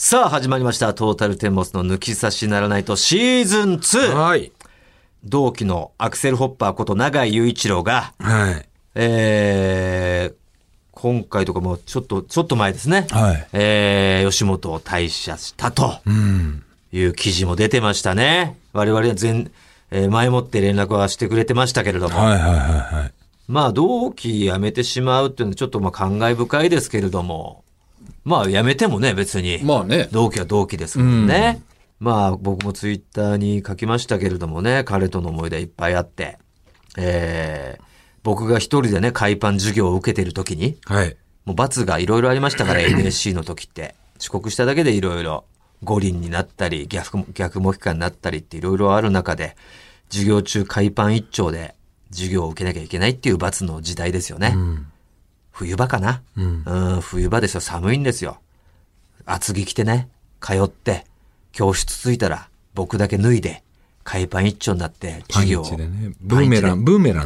さあ始まりましたトータルテンボスの抜き差しならないとシーズン2、はい、同期のアクセルホッパーこと永井雄一郎が、はい今回とかもちょっと前ですね、はい吉本を退社したという記事も出てましたね。我々は前もって連絡はしてくれてましたけれども、はいはいはいはい、まあ同期辞めてしまうっていうのはちょっとまあ感慨深いですけれども、まあ辞めてもね別に、まあね、同期は同期ですからね、うん、まあ僕もツイッターに書きましたけれどもね、彼との思い出いっぱいあって、僕が一人でね海パン授業を受けてる時に、はい、もう罰がいろいろありましたからNSC の時って遅刻しただけでいろいろ五輪になったり逆模擬化になったりっていろいろある中で、授業中海パン一丁で授業を受けなきゃいけないっていう罰の時代ですよね、うん冬場かな、うん、冬場ですよ。寒いんですよ。厚着着てね通って教室着いたら僕だけ脱いで海パン一丁になって授業をパンイチでね、ブーメラ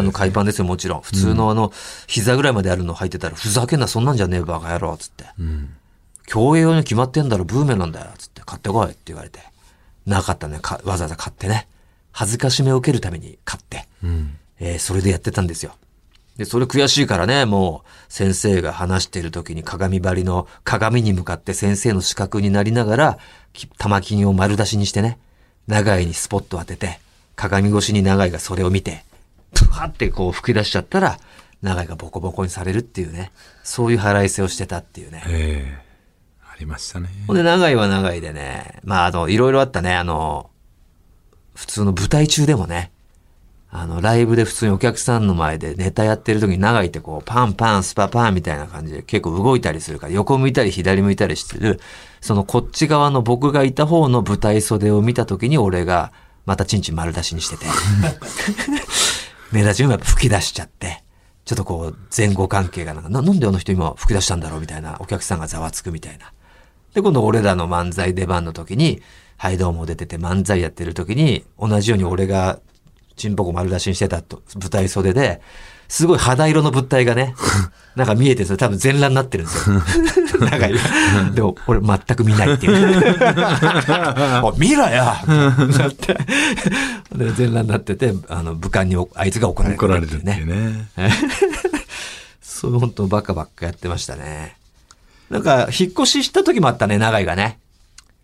ンの海パンですよ。もちろん普通の膝ぐらいまであるの履いてたら、ふざけんなそんなんじゃねえバカ野郎つって、うん、競泳用に決まってんだろブーメランだよつって買ってこいって言われてなかったねわざわざ買ってね恥ずかしめを受けるために買って、うんそれでやってたんですよ。でそれ悔しいからね、もう先生が話している時に鏡張りの鏡に向かって先生の視覚になりながら玉金を丸出しにしてね、長井にスポット当てて鏡越しに長井がそれを見てプワってこう吹き出しちゃったら長井がボコボコにされるっていうね、そういう腹いせをしてたっていうね、ありましたね。ほんで長井は長井でね、まあいろいろあったね。普通の舞台中でもね、ライブで普通にお客さんの前でネタやってる時に長井ってこうパンパンスパパンみたいな感じで結構動いたりするから、横向いたり左向いたりしてる、そのこっち側の僕がいた方の舞台袖を見た時に俺がまたチンチン丸出しにしてて目立ちもやっぱ吹き出しちゃって、ちょっとこう前後関係がなんであの人今吹き出したんだろうみたいな、お客さんがざわつくみたいな。で今度俺らの漫才出番の時にはいどうも出てて漫才やってる時に同じように俺がチンポコ丸出しにしてたと舞台袖ですごい肌色の物体がねなんか見えてるんですよ。多分全裸になってるんですよ長いでも俺全く見ないっていうおい見ろよなってで全裸になってて武漢にあいつが怒られるっていうね、そう本当バカバカやってましたね。なんか引っ越しした時もあったね長いがね。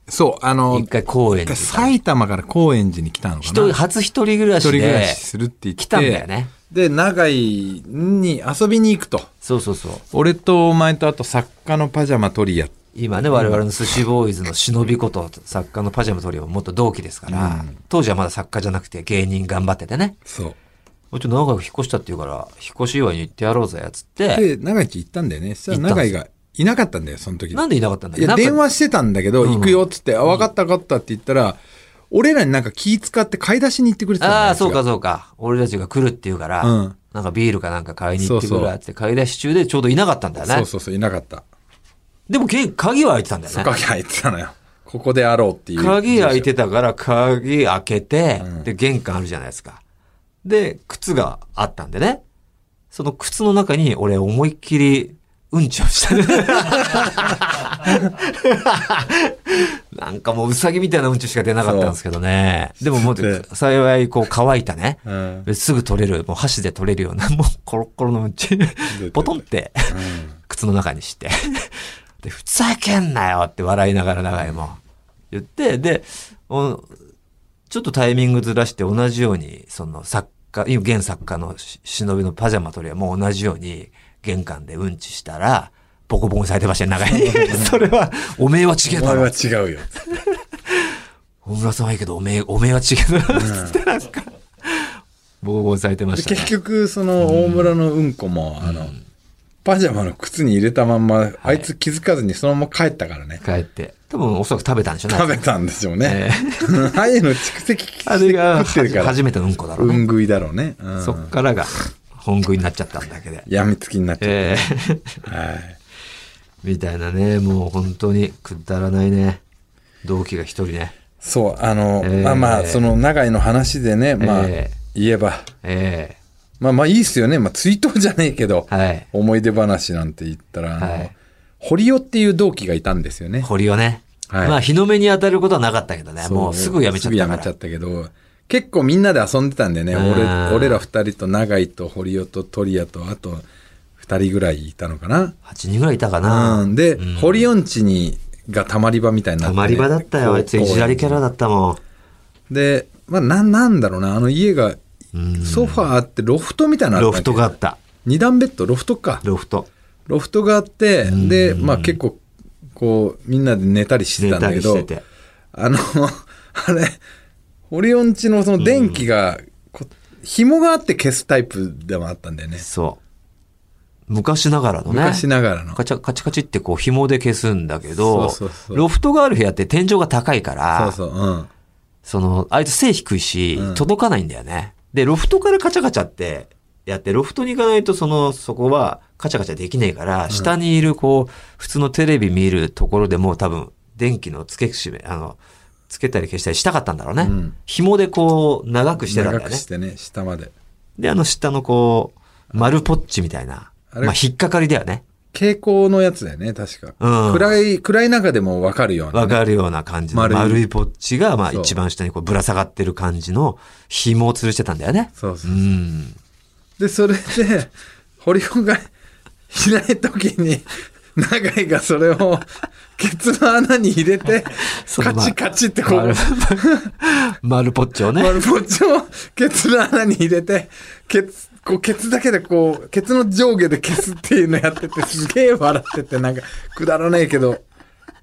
そう、一回高円寺。埼玉から高円寺に来たのかな。初一人暮らしで。一人暮らしするって言って。来たんだよね。で、長井に遊びに行くと。そうそうそう。俺とお前とあと作家のパジャマトリア。今ね、我々の寿司ボーイズの忍び子と作家のパジャマトリアも元同期ですから、うん、当時はまだ作家じゃなくて芸人頑張っててね。そう。もうちょっと長井が引っ越したって言うから、引っ越し祝いに行ってやろうぜ、つって。で、長井家行ったんだよね。そしたら長井が。いなかったんだよ、その時。なんでいなかったんだよ。いや、電話してたんだけど、行くよっつって、あ、分かったって言ったら、俺らになんか気使って買い出しに行ってくれてたんだよ。ああ、そうか。俺たちが来るって言うから、うん、なんかビールかなんか買いに行ってくるわって、買い出し中でちょうどいなかったんだよね。そう、いなかった。でも、鍵は開いてたんだよね。そう、鍵開いてたのよ。ここであろうっていう。鍵開いてたから、鍵開けて、で、玄関あるじゃないですか。で、靴があったんでね。その靴の中に、俺思いっきり、うんちをしたねなんかもうウサギみたいなうんちしか出なかったんですけどね。でももう幸いこう乾いたね、うん、すぐ取れるもう箸で取れるようなもうコロッコロのうんちポトンって、うん、靴の中にしてでふざけんなよって笑いながら長いも言って、でちょっとタイミングずらして同じようにその現作家の忍びのパジャマ取りはもう同じように玄関でうんちしたらボコボコにされてましたよ長井それはおめえは違うだろ、お前は違うよ大村さんはいいけどおめえは違うだろってなんかボコボコにされてましたね。結局その大村のうんこも、うん、パジャマの靴に入れたまんま、うん、あいつ気づかずにそのまま帰ったからね、はい、帰って多分おそらく食べたんでしょうね。食べたんでしょうね、ああいうの蓄積して食ってるから初めてのうんこだろうね、うん食いだろうね、うん、そっからが本食いになっちゃったんだけどやみつきになっちゃった、はい、みたいなね。もう本当にくだらないね同期が一人ね。そうまあその長井の話でね、まあ言えば、まあいいっすよね、まあ追悼じゃねえけど、はい、思い出話なんて言ったら堀尾っていう同期がいたんですよね。堀尾ね。はい、まあ日の目に当たることはなかったけどね。もうすぐやめちゃったから。すぐやめちゃったけど、結構みんなで遊んでたんでね。俺ら二人と永井と堀尾と鳥谷とあと二人ぐらいいたのかな。8人ぐらいいたかな。うん、で、うん、堀尾んちにがたまり場みたいになって、ね。たまり場だったよ。あいついじられキャラだったもん。で、まあなんだろうな、あの家がソファーあってロフトみたいなのあったっけ。ロフトがあった。二段ベッド、ロフトか。ロフトがあって、で、まあ結構こうみんなで寝たりしてたんだけど、あれ堀尾んちのその電気が紐があって消すタイプでもあったんだよね。そう。昔ながらのね。カチカチってこう紐で消すんだけど、そうロフトがある部屋って天井が高いから、うん、そのあいつ背低いし、うん、届かないんだよね。でロフトからカチャカチャって。やってロフトに行かないとそこはカチャカチャできないから、うん、下にいるこう普通のテレビ見るところでもう多分電気のつけたり消したりしたかったんだろうね、うん、紐でこう長くしてたんだよね。長くしてね、下まで。で下のこう丸ポッチみたいな、まあ引っかかりだよね。蛍光のやつだよね確か、うん、暗い中でも分かるような、ね、分かるような感じの丸いポッチがまあ一番下にこうぶら下がってる感じの紐を吊るしてたんだよね。そう、うんで、それで、堀尾がいないときに、永井がそれを、ケツの穴に入れて、カチカチってこう、丸ポッチをね。丸ポッチをケツの穴に入れて、ケツだけでこう、ケツの上下で消すっていうのやってて、すげえ笑ってて、なんか、くだらねえけど、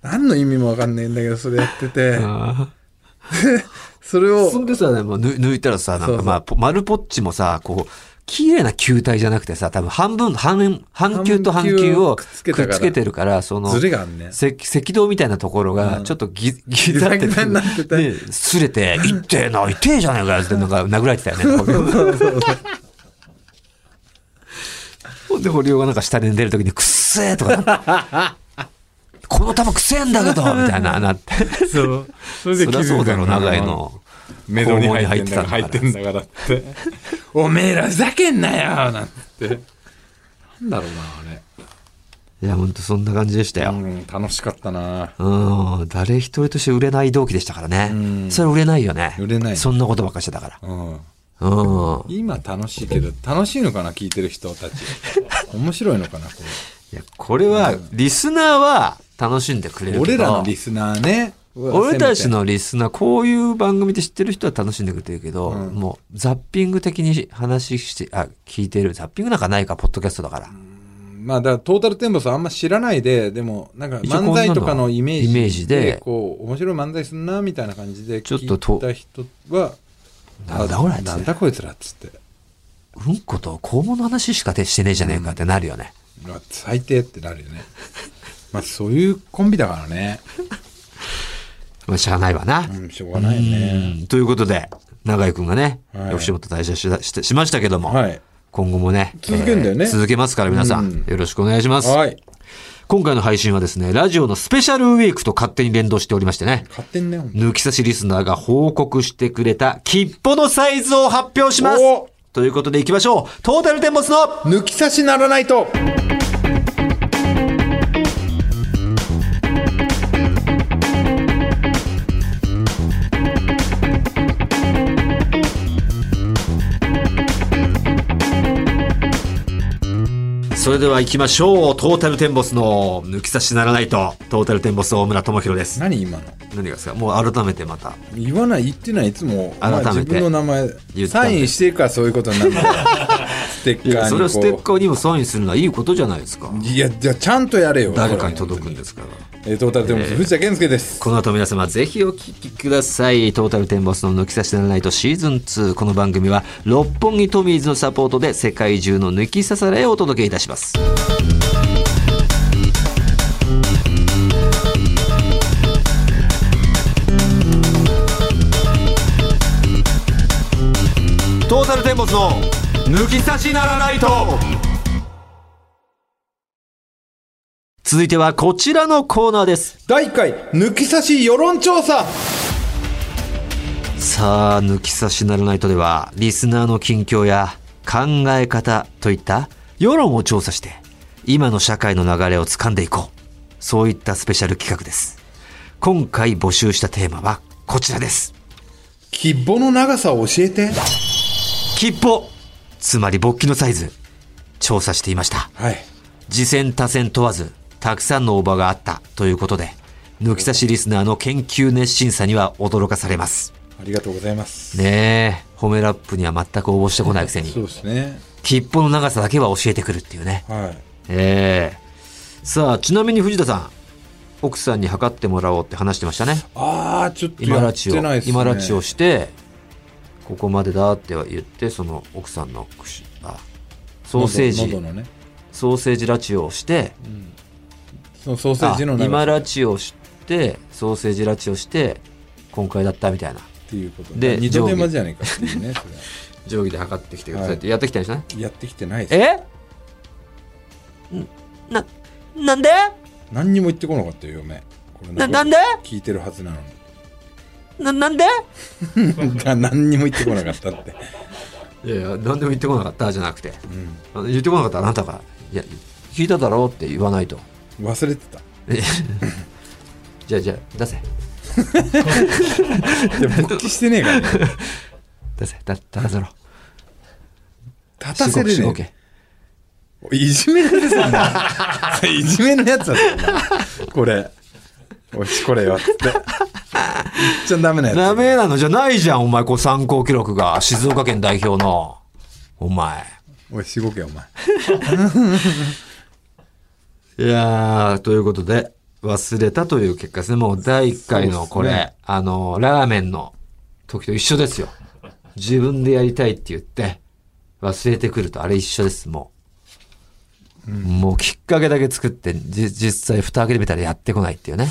何の意味もわかんねえんだけど、それやってて。それを。そんでさ、もう抜いたらさ、なんかまあ、丸ポッチもさ、こう、綺麗な球体じゃなくてさ、多分半球と半球をくっつけてるから、その、赤道みたいなところが、ちょっとギザってね、擦れて、痛えな、痛えじゃないかって、なんか殴られてたよね。ほんで、堀尾がなんか下に出るときに、くっせえとか、この球くせえんだけどみたいな、なって。そう。それで気づいたの、長いの。メドに入ってた入ってんだからっておめえらふざけんなよなんてなんだろうなあれ。いやほんとそんな感じでしたよ、うん、楽しかったな。うん、誰一人として売れない同期でしたからね、うん、それ売れないよね。売れない、そんなことばっかしてたから、うんうん、今楽しいけど楽しいのかな聞いてる人たち面白いのかなこれ。いやこれは、うん、リスナーは楽しんでくれるけど俺らのリスナーね、俺たちのリスナー、こういう番組で知ってる人は楽しんでくれてるけど、うん、もうザッピング的に話して、聞いてる。ザッピングなんかないか、ポッドキャストだから。まあ、だからトータルテンボスあんま知らないで、でも、なんか漫才とかのイメージで、こう、面白い漫才すんな、みたいな感じで、聞いた人は、なんだこいつらっつって。うんこと、肛門の話しかしてねえじゃねえかってなるよね。うん、最低ってなるよね。まあ、そういうコンビだからね。まあ、しゃあないわな。うん、しょうがないよね。ということで、永井くんがね、はい、吉本退社しましたけども、はい、今後もね、続けんだよね、続けますから皆さん、うん、よろしくお願いします。はい。今回の配信はですね、ラジオのスペシャルウィークと勝手に連動しておりましてね、勝手にね、抜き差しリスナーが報告してくれた切符のサイズを発表します。ということで行きましょう。トータルテンボスの抜き差しならないと。それでは行きましょう。トータルテンボスの抜き差しならないと。トータルテンボス大村智広です。何今の何がですか。もう改めてまた言わない、言ってない。いつも改めて自分の名前サインしていくからそういうことになるんだステッカーにこう、それをステッカーにもサインするのはいいことじゃないですか。いやじゃあちゃんとやれよ。誰かに届くんですから。トータルテンボス藤田健介です。この後皆様ぜひお聞きください。トータルテンボスの抜き差しならないとシーズン2。この番組は六本木トミーズのサポートで世界中の抜き差されをお届けいたします。トータルテンボスの抜き差しならないと。続いてはこちらのコーナーです。第1回抜き差し世論調査。さあ抜き差しならないとではリスナーの近況や考え方といった世論を調査して今の社会の流れを掴んでいこうそういったスペシャル企画です。今回募集したテーマはこちらです。キッボの長さを教えて。キッボ、つまり勃起のサイズ、調査していました、はい、次戦他戦問わずたくさんの応募があったということで、抜き差しリスナーの研究熱心さには驚かされます。ありがとうございます、ね、え、ホメラップには全く応募してこないくせに、そうですね、キッポの長さだけは教えてくるっていうね、はい、さあちなみに藤田さん、奥さんに測ってもらおうって話してましたね。ああ、ちょっとやってないですね。今拉致をしてここまでだって言って、その奥さんの口、あ、ソーセージ、喉のね、ソーセージ拉致をして、うん、そのソーセージの長さ、今拉致をしてソーセージ拉致をして今回だったみたいなっていうことで、二度手間じゃないかっていうね。それ定規で測ってきてくださいってやってきたんじゃない？やってきてないです。なんで？何にも言ってこなかったよ嫁。これなんで？聞いてるはずなのに。なんで？何にも言ってこなかったって。いやいや、何でも言ってこなかったじゃなくて、うん、言ってこなかったあなたが、いや聞いただろうって言わないと。忘れてた。じゃあ出せ。勃起してねえからね。立たせろ。立たせれねえ。いじめるやつなんだ。いじめのやつだった。これ。おしこれよって。言っちゃダメなやつ。ダメなのじゃないじゃん、お前。こう参考記録が。静岡県代表の。お前。おい、しごけよ、お前。いやー、ということで。忘れたという結果ですね。もう第1回のこれ、ね、ラーメンの時と一緒ですよ。自分でやりたいって言って忘れてくると、あれ一緒です。もうきっかけだけ作って、実際蓋開けてみたらやってこないっていうね。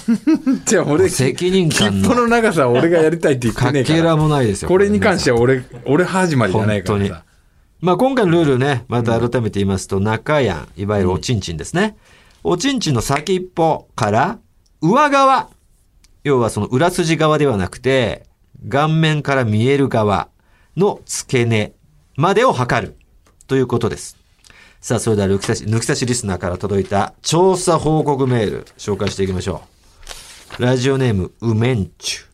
じゃあ俺、責任感のキッポの長さを俺がやりたいって言ってねえから、かけらもないですよ。これに関しては俺始まりじゃないからさ。本当に。まあ今回のルールね、また改めて言いますと、中やん、いわゆるおちんちんですね、うん、おちんちんの先っぽから上側、要はその裏筋側ではなくて顔面から見える側の付け根までを測るということです。さあ、それでは抜き差しリスナーから届いた調査報告メール紹介していきましょう。ラジオネームうめんち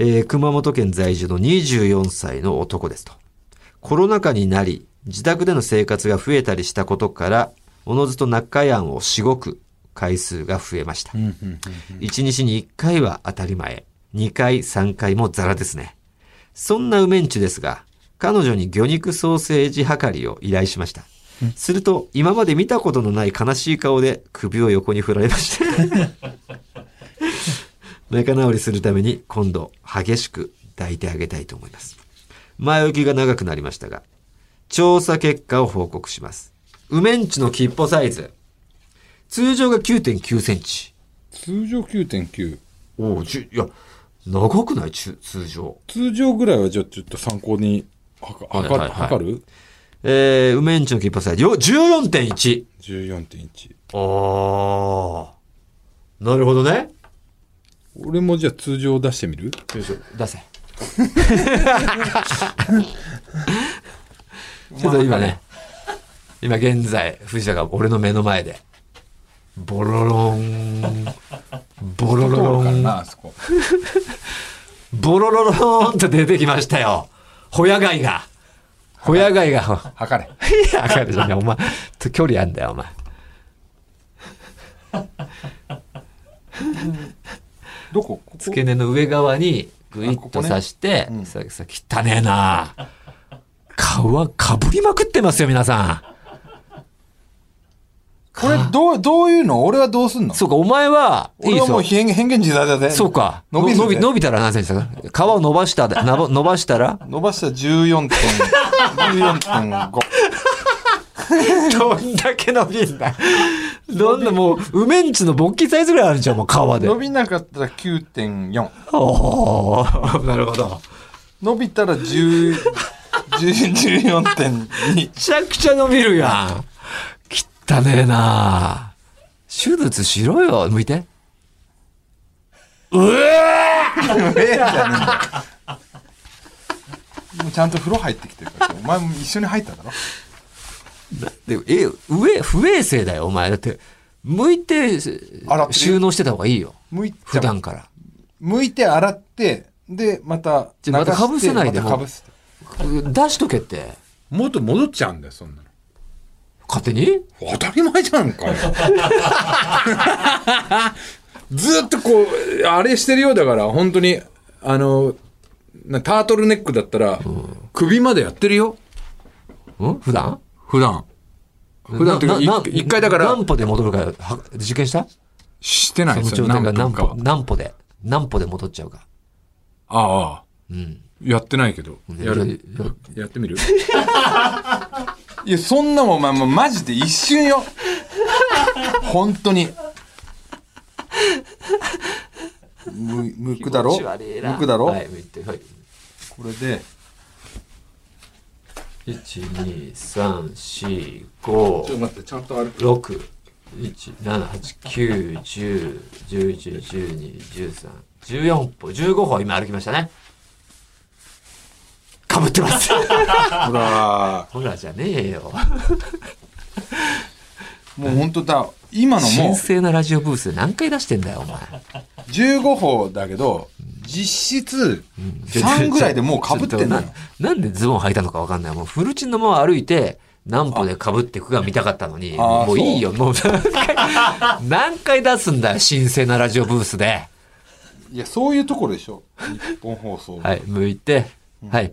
ゅ、熊本県在住の24歳の男ですと。コロナ禍になり自宅での生活が増えたりしたことからおのずと中やんをしごく回数が増えました。1日に1回は当たり前、2回3回もザラですね。そんなウメンチュですが、彼女に魚肉ソーセージ測りを依頼しました。すると今まで見たことのない悲しい顔で首を横に振られました。仲直りするために今度激しく抱いてあげたいと思います。前置きが長くなりましたが、調査結果を報告します。ウメンチのキッポサイズ。通常が 9.9 センチ。通常 9.9。おお、いや、長くない通常。通常ぐらいはじゃあちょっと参考に測る、ウメンチのキッポサイズ。14.1。14.1。ああ。なるほどね。俺もじゃあ通常出してみる？通常出せ。ちょっと今ね。今現在、藤田が俺の目の前で、ボロロン、ボロロン、ボロロロンと出てきましたよ。ホヤ貝が。測れ。いや、測れじゃねえ。お前、距離あんだよ、お前。どこ？付け根の上側にグイッと刺して、さ、汚ねえな。皮かぶりまくってますよ、皆さん。これどういうの？俺はどうすんの？そうか、お前は、俺はもう変幻自在だぜ。そうか。伸びたら何センチだか？皮を伸ばしたら14.5。どんだけ伸びんだ。どんな、もう、ウメンチの勃起サイズぐらいあるじゃん、もう皮で。伸びなかったら 9.4。おー、なるほど。伸びたら14.2。めちゃくちゃ伸びるやん。汚ねえな。手術しろよ。向いて。うえーええじゃねえ。もうちゃんと風呂入ってきてるから。お前も一緒に入っただろ。だって、不衛生だよ、お前。だって、剥いて収納してた方がいいよ。普段から。剥いて洗って、で、また流して、またかぶせないで、出しとけって。もっと戻っちゃうんだよ、そんなの。勝手に？当たり前じゃんかよ。ずっとこう、あれしてるようだから、本当に、タートルネックだったら、首までやってるよ。うん？普段って一回だから何歩で戻るか実験した？してないですよ。何歩で何歩で戻っちゃうか。ああ、うん、やってないけどやってみる？いやそんなもんマジで一瞬よ。本当に。むくだろ？はい、むいて、はい、これで。1234567891011121314歩15歩今歩きましたね。かぶってます。ほらじゃねえよ。もう本当だ。今のも神聖なラジオブースで何回出してんだよお前。15歩だけど実質3ぐらいでもうかぶってんのよ。なんでズボン履いたのか分かんない。もうフルチンのまま歩いて何歩でかぶっていくか見たかったのに、もういいよ。もう何回出すんだよ神聖なラジオブースで。いやそういうところでしょ日本放送。はい向いて、はい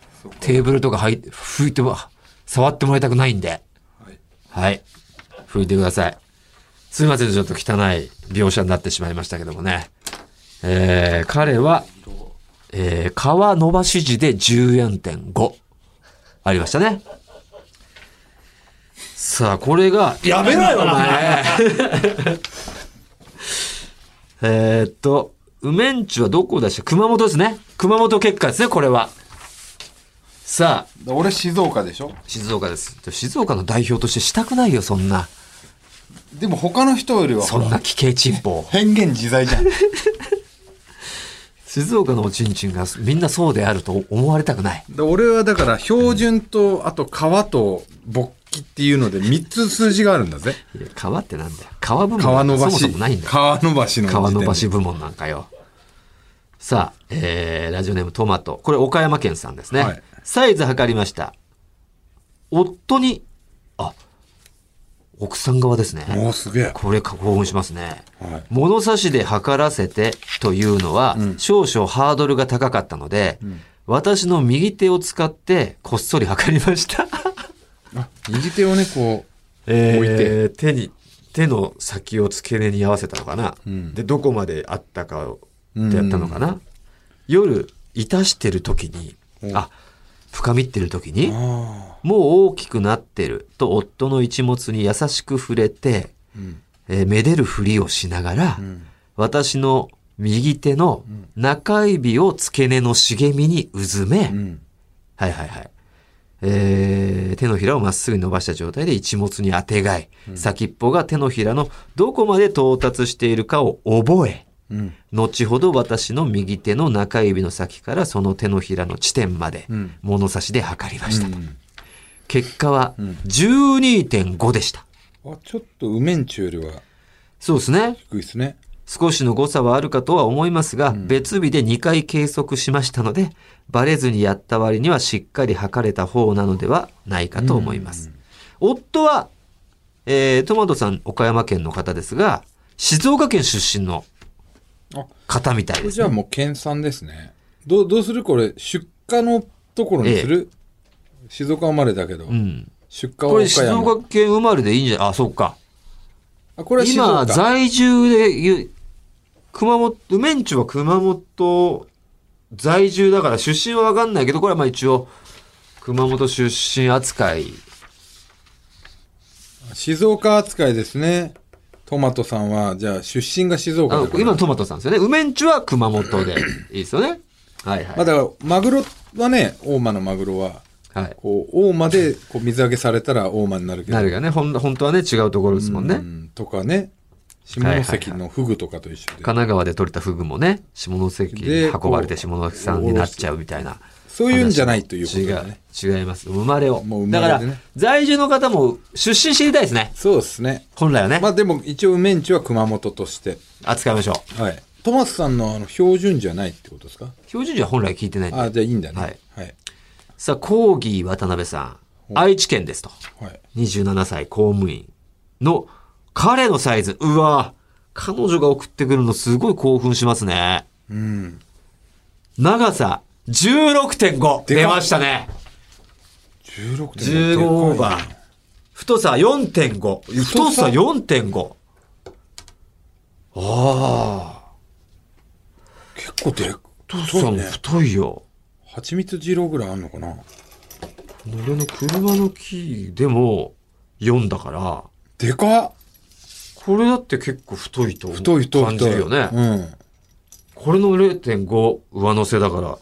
テーブルとか拭いても触ってもらいたくないんで、はい、はい、拭いてください。すいませんちょっと汚い描写になってしまいましたけどもね、彼は、皮伸ばし時で 14.5 ありましたね。さあこれがやめろよお前。梅んちはどこでした？熊本ですね。熊本結果ですねこれは。さあ俺静岡でしょ。静岡です。静岡の代表としてしたくないよそんな。でも他の人よりはそんな奇形チンポ変幻自在じゃん。静岡のおちんちんがみんなそうであると思われたくない。俺はだから標準とあと川と勃起っていうので3つ数字があるんだぜ。いや川ってなんだよ。川部門なんかそもそもないんだよ。川伸ばし部門なんかよ。さあ、ラジオネームトマト。これ岡山県さんですね、はい、サイズ測りました。夫に奥さん側ですね。おすげえこれ興奮しますね、はい、物差しで測らせてというのは、うん、少々ハードルが高かったので、うん、私の右手を使ってこっそり測りました。あ右手をねこう、置いて手の先を付け根に合わせたのかな、うん、でどこまであったかをってやったのかな、うん、夜いたしてる時に深みってる時にもう大きくなってると夫の一物に優しく触れて、うんめでるふりをしながら、うん、私の右手の中指を付け根の茂みにうずめ、うん、はいはいはい、手のひらをまっすぐ伸ばした状態で一物にあてがい、うん、先っぽが手のひらのどこまで到達しているかを覚えうん、後ほど私の右手の中指の先からその手のひらの地点まで物差しで測りましたと、うん、結果は 12.5 でした、うん、あちょっと梅んちゅよりはそうですね低いですね。少しの誤差はあるかとは思いますが、うん、別日で2回計測しましたのでバレずにやった割にはしっかり測れた方なのではないかと思います、うん、夫は、トマトさん岡山県の方ですが静岡県出身の型みたいです、ね、じゃあもう県産ですね。どうするこれ出荷のところにする、静岡生まれだけど、うん、出荷は岡山これ静岡県生まれでいいんじゃない。あそうかあこれは静岡今在住で熊本梅んちゅは熊本在住だから出身は分かんないけどこれはまあ一応熊本出身扱い静岡扱いですね。トマトさんはじゃあ出身が静岡で、今のトマトさんですよね。梅んちゅは熊本でいいですよね。はいはい。まあ、だからマグロはね、大間のマグロは、はい、こう大間でこう水揚げされたら大間になるけど、なるがね、本当はね違うところですもんね。うんとかね、下関のフグとかと一緒で、神奈川で取れたフグもね下関に運ばれて下関産になっちゃうみたいな。そういうんじゃないということだね。違います。生まれを。もう生まれでね、だから、在住の方も出身知りたいですね。そうですね。本来はね。まあでも一応、梅んちゅは熊本として扱いましょう。はい。トマスさんの標準じゃないってことですか？標準じゃ本来聞いてないんで。あ、じゃあいいんだね。はい。はい、さあ、コーギー渡辺さん。愛知県ですと。はい。27歳公務員の彼のサイズ。うわぁ。彼女が送ってくるのすごい興奮しますね。うん。長さ。16.5 出ましたね。16.5 オーバー。太さ 4.5。太さ 4.5。ああ。結構でっかい。太さも太いよ。蜂蜜二郎ぐらいあんのかな。俺の車のキーでも4だから。でかっ。これだって結構太いと感じるよね。うん。これの 0.5 上乗せだから。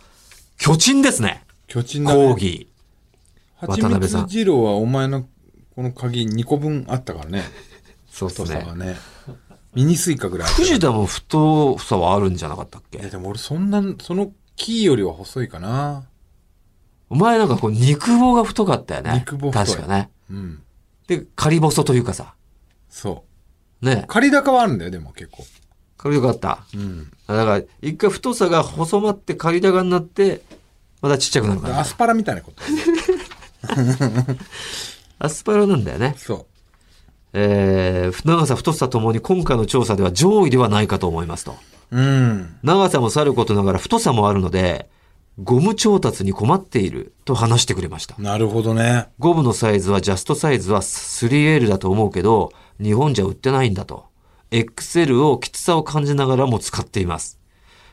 巨人ですね。巨人だね。コーギー。渡辺さん。蜂蜜二郎はお前のこの鍵2個分あったからね。そうですね。ミニスイカぐらいあった。藤田も太さはあるんじゃなかったっけ？いやでも俺そんな、そのキーよりは細いかな。お前なんかこう肉棒が太かったよね。肉棒太い。確かね。うん。で、仮細というかさ。そう。ね。仮高はあるんだよ、でも結構。軽よかった。うん。だから、一回太さが細まって刈り高になって、またちっちゃくなるから。アスパラみたいなこと。アスパラなんだよね。そう。長さ、太さともに今回の調査では上位ではないかと思いますと。うん。長さもさることながら太さもあるので、ゴム調達に困っていると話してくれました。なるほどね。ゴムのサイズは、ジャストサイズは 3L だと思うけど、日本じゃ売ってないんだと。XL をきつさを感じながらも使っています。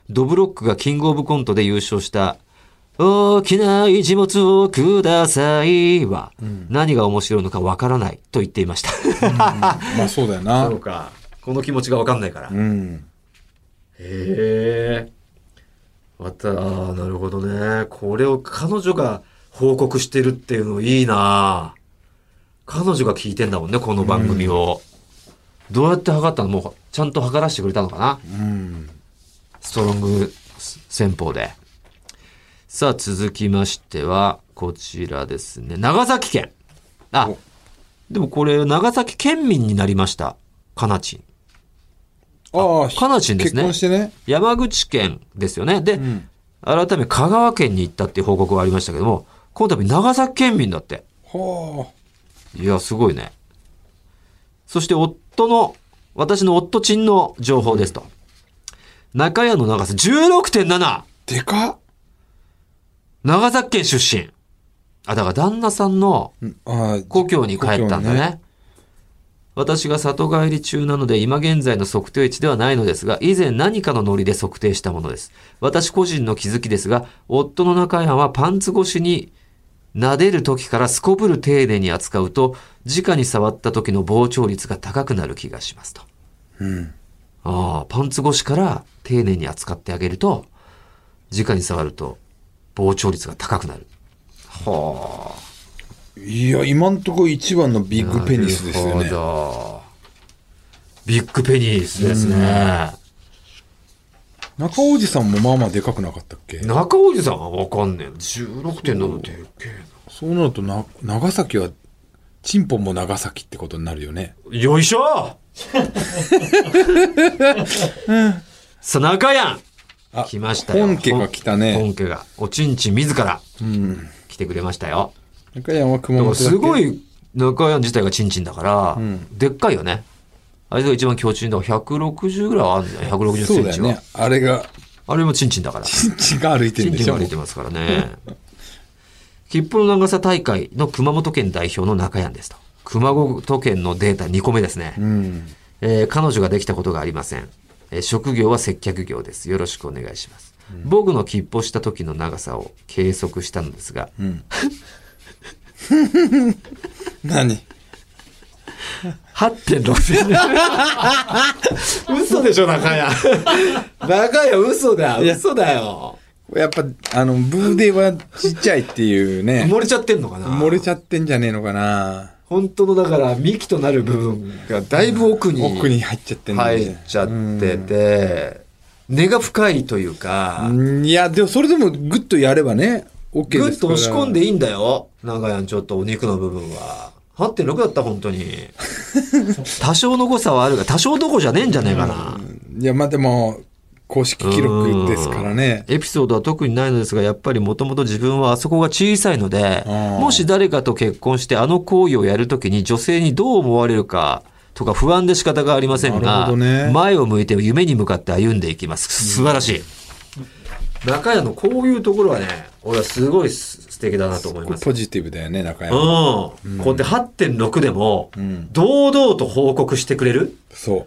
ドブロックがキングオブコントで優勝した大きな一物をくださいは、うん、何が面白いのかわからないと言っていました。うん、まあそうだよな。そうか。この気持ちがわかんないから。うん、へえ。また、なるほどね。これを彼女が報告してるっていうのいいな。彼女が聞いてんだもんね、この番組を。うん、どうやって測ったの？もうちゃんと測らせてくれたのかな？うん。ストロング戦法で。さあ続きましてはこちらですね。長崎県。あ、でもこれ長崎県民になりました。かなちん。ああ、かなちんですね。結婚してね。山口県ですよね。で、うん、改め香川県に行ったっていう報告がありましたけども、この度長崎県民だって。はあ。いやすごいね。そして私の夫ちんの情報ですと。中屋の長さ 16.7! でかっ。長崎県出身。あ、だから旦那さんの故郷に帰ったんだね。私が里帰り中なので今現在の測定値ではないのですが、以前何かのノリで測定したものです。私個人の気づきですが、夫の中屋はパンツ越しに撫でる時からすこぶる丁寧に扱うと、直に触った時の膨張率が高くなる気がしますと。うん。ああ、パンツ越しから丁寧に扱ってあげると、直に触ると膨張率が高くなる。はあ。いや、今んとこ一番のビッグペニスですよね。なるほど。ビッグペニスですね。中おじさんもまあまあでかくなかったっけ？中おじさんはわかんねえ。16.7 でっけえな。そうなると長崎は、チンポも長崎ってことになるよね。よいしょさあ、中やん来ましたよ。本家が来たね。本家が。おちんちん自ら、うん、来てくれましたよ。中やんは熊本だっけ？すごい、中やん自体がちんちんだから、うん、でっかいよね。あれが一番強靭だから160ぐらいあるんじゃない？ 160 センチは。そうだよね。あれもチンチンだから。チンチンが歩いてるんでしょ。チンチンが歩いてますからね。切符の長さ大会の熊本県代表の中谷ですと。熊本県のデータ2個目ですね。うん、彼女ができたことがありません。職業は接客業です。よろしくお願いします。うん、僕の切符した時の長さを計測したのですが。うん、何8.6 嘘でしょ中谷中谷嘘だよやっぱブーデーはちっちゃいっていうね漏れちゃってんのかな漏れちゃってんじゃねえのかな本当のだから幹となる部分がだいぶ奥に入っちゃってん、ね、入っちゃってて、うん、根が深いというかいやでもそれでもグッとやればね OK ですからグッと押し込んでいいんだよ中谷ちょっとお肉の部分は8.6 だった本当に多少の誤差はあるが多少どこじゃねえんじゃねえかな、うん、いやまあでも公式記録ですからねエピソードは特にないのですがやっぱりもともと自分はあそこが小さいのでもし誰かと結婚してあの行為をやるときに女性にどう思われるかとか不安で仕方がありませんが、ね、前を向いて夢に向かって歩んでいきます素晴らしい、うん、中谷のこういうところはね俺はすごい素敵だなと思いますポジティブだよね中谷、うんうん、こうやって 8.6 でも堂々と報告してくれるそう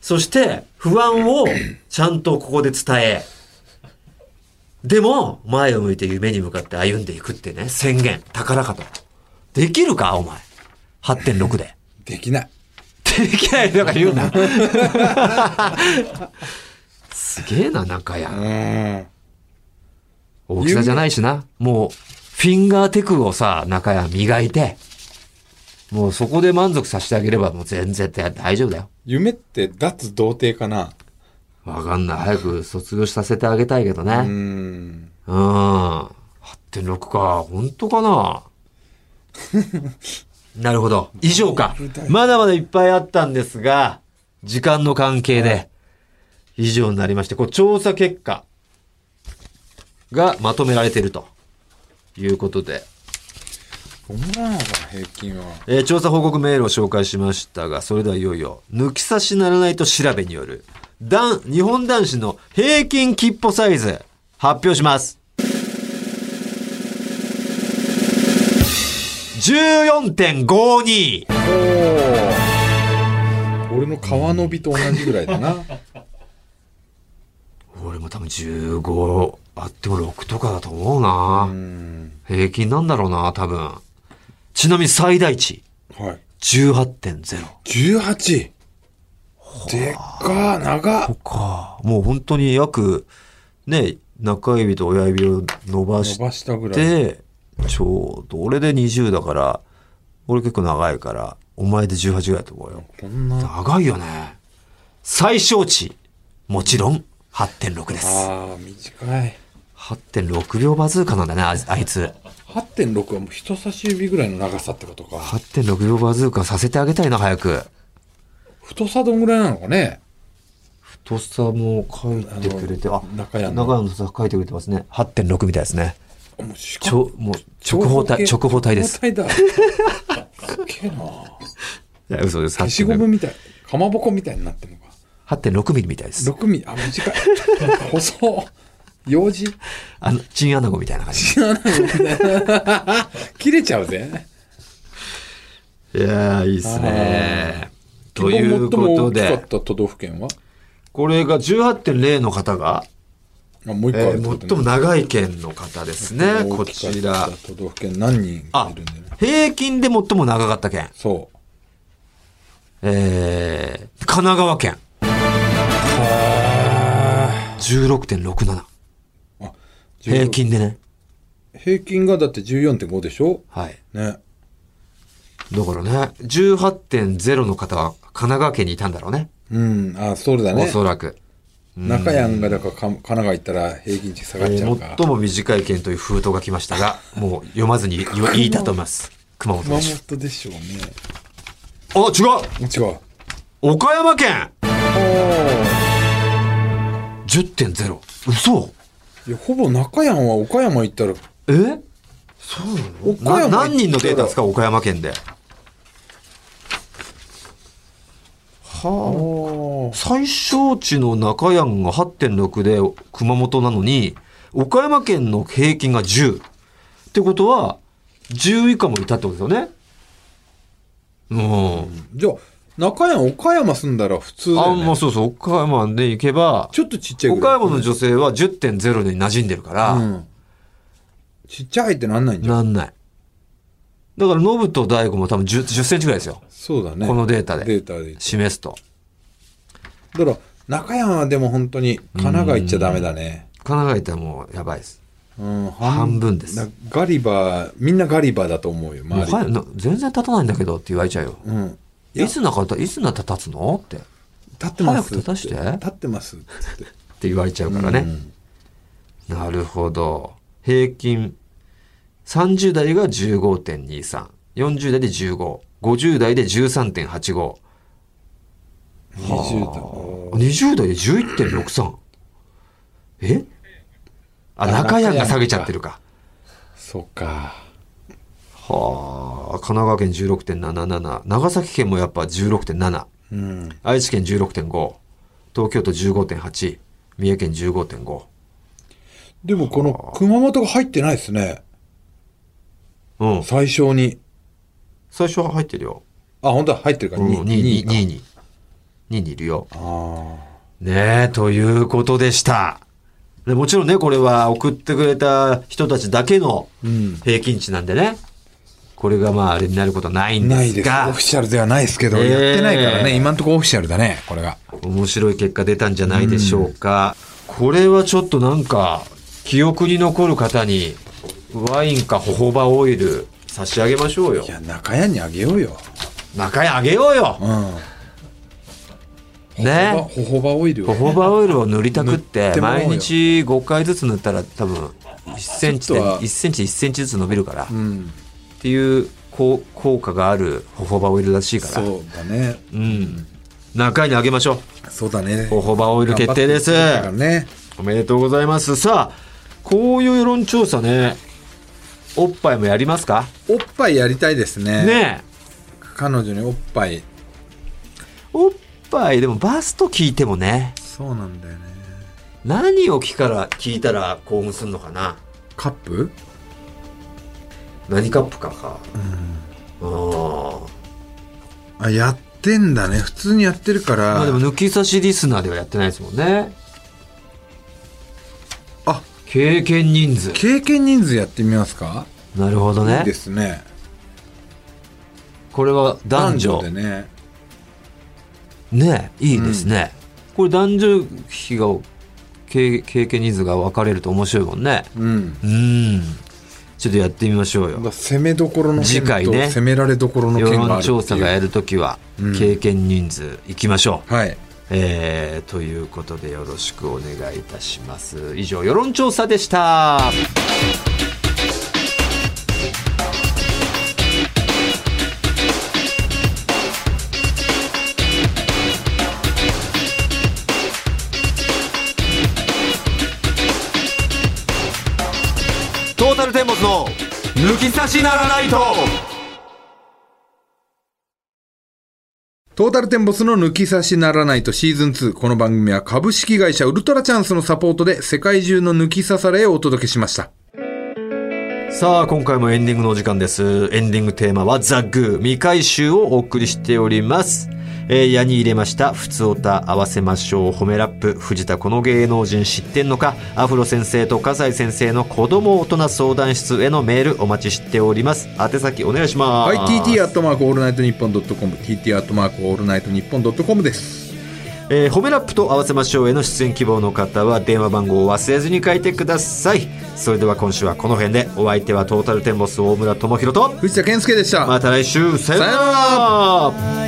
そして不安をちゃんとここで伝えでも前を向いて夢に向かって歩んでいくってね宣言高らかとできるかお前 8.6 でできないできないとか言うなすげえな中谷大きさじゃないしなもうフィンガーテクをさ中谷磨いてもうそこで満足させてあげればもう全然大丈夫だよ夢って脱童貞かなわかんない早く卒業させてあげたいけどね8.6 か本当かななるほど以上かまだまだいっぱいあったんですが時間の関係で以上になりましてこう調査結果がまとめられているということで平均は調査報告メールを紹介しましたがそれではいよいよ抜き差しならないと調べによる日本男子の平均切歩サイズ発表します 14.52 俺の川伸びと同じぐらいだな俺も多分15あっても6とかだと思うなうん平均なんだろうな多分ちなみに最大値、はい、18.0 18でっか長っかもう本当に約ね中指と親指を伸ばしたぐらいでちょうど俺で20だから俺結構長いからお前で18ぐらいだと思うよこんな長いよね最小値もちろん 8.6 ですあ短い8.6 秒バズーカなんだねあいつ 8.6 はもう人差し指ぐらいの長さってことか 8.6 秒バズーカさせてあげたいな早く太さどんぐらいなのかね太さも書いてくれて中谷の太さ書いてくれてますね 8.6 みたいですねもう直方体です直方体だすげえないや嘘です消しゴムみたいかまぼこみたいになってるのか 8.6 ミリみたいです6ミリあ短い細っ用事チンアナゴみたいな感じ。チンアナゴみたいな。切れちゃうぜ。いやー、いいっすね。ということで。最も大きかった都道府県はこれが 18.0 の方が、もう一個あるってことね。最も長い県の方ですね。こちら。都道府県何人いるんだよね。平均で最も長かった県。そう。神奈川県。16.67。平均でね平均がだって 14.5 でしょはいねだからね 18.0 の方は神奈川県にいたんだろうねうんあそうだねおそらく中谷がだから神奈川行ったら平均値下がっちゃうから、最も短い県という封筒が来ましたがもう読まずに言いたと思います熊本でしょうねあ違う岡山県 10.0 嘘いやほぼ中山は岡山行ったらそうなの岡山何人のデータですか岡山県ではあ最小値の中山が 8.6 で熊本なのに岡山県の平均が10ってことは10以下もいたってことですよねうんじゃあ中山岡山住んだら普通だよねあ、まあ、そうそう岡山で行けばちょっとちっちゃいぐらい岡山の女性は 10.0 で馴染んでるから、うん、ちっちゃいってなんないんじゃんなんないだからノブと大悟も多分 10センチぐらいですよ。そうだね。このデータで示すと。だから中山はでも本当に神奈川行っちゃダメだね。神奈川行ったらもうやばいです。うん、半分です。ガリバー、みんなガリバーだと思うよ。周りもう全然立たないんだけどって言われちゃうよ。うん。いつなた立つのって。立ってます。早く立たして。立ってますって。って言われちゃうからね。うん、なるほど。平均30代が 15.23、40代で15、50代で 13.85、20代で 11.63。え？あ、中山が下げちゃってるか。そうか。はあ、神奈川県 16.77、長崎県もやっぱ 16.7、うん、愛知県 16.5、東京都 15.8、三重県 15.5。でもこの熊本が入ってないですね。うん。最初に。最初は入ってるよ。あ、本当は入ってるから。2、2、2、2、2にいるよ。ああ。ねえ、ということでした。でもちろんね、これは送ってくれた人たちだけの平均値なんでね。うん、これがまああれになることはないんですが。ないです。オフィシャルではないですけど、やってないからね。今のところオフィシャルだね、これが。面白い結果出たんじゃないでしょうか。うん、これはちょっとなんか、記憶に残る方にワインかホホバオイル差し上げましょうよ。いや、中屋にあげようよ。中屋あげようよ、うん、ね、ホホバオイルを、ね、ホホバオイルを塗りたくって毎日5回ずつ塗ったら多分1センチずつ伸びるから、うん、っていう効果があるホホバオイルらしいから。そうだね、うん、中屋にあげましょう。そうだね、ホホバオイル決定です、ね、おめでとうございます。さあ、こういう世論調査ね、おっぱいもやりますか？おっぱいやりたいですね。ねえ。彼女におっぱい。おっぱい、でもバスト聞いてもね。そうなんだよね。何を聞いたら興奮するのかな？カップ？何カップか。うん。あ、やってんだね。普通にやってるから。まあでも抜き差しリスナーではやってないですもんね。経験人数やってみますか。なるほどね。いいですね。これは男女でね。ねえ、いいですね、うん、これ男女比が経験人数が分かれると面白いもんね。うん、うん、ちょっとやってみましょうよ。攻めどころの件と攻められどころの件があるっていう。世論調査がやるときは経験人数いきましょう、うん、はい。ということでよろしくお願いいたします。以上、世論調査でした。トータルテンボスの抜き差しならないと。トータルテンボスの抜き差しならないとシーズン2。この番組は株式会社ウルトラチャンスのサポートで世界中の抜き差されをお届けしました。さあ、今回もエンディングのお時間です。エンディングテーマはザ・グー未回収をお送りしております。矢に入れましたふつおた合わせましょう。褒めラップ、藤田この芸能人知ってんのか、アフロ先生と笠井先生の子供大人相談室へのメールお待ちしております。宛先お願いします。はい、 tt@allnightnippon.com、 tt@allnightnippon.com です。褒めラップと合わせましょうへの出演希望の方は電話番号を忘れずに書いてください。それでは今週はこの辺で。お相手はトータルテンボス大村智広と藤田健介でした。また来週、さよなら。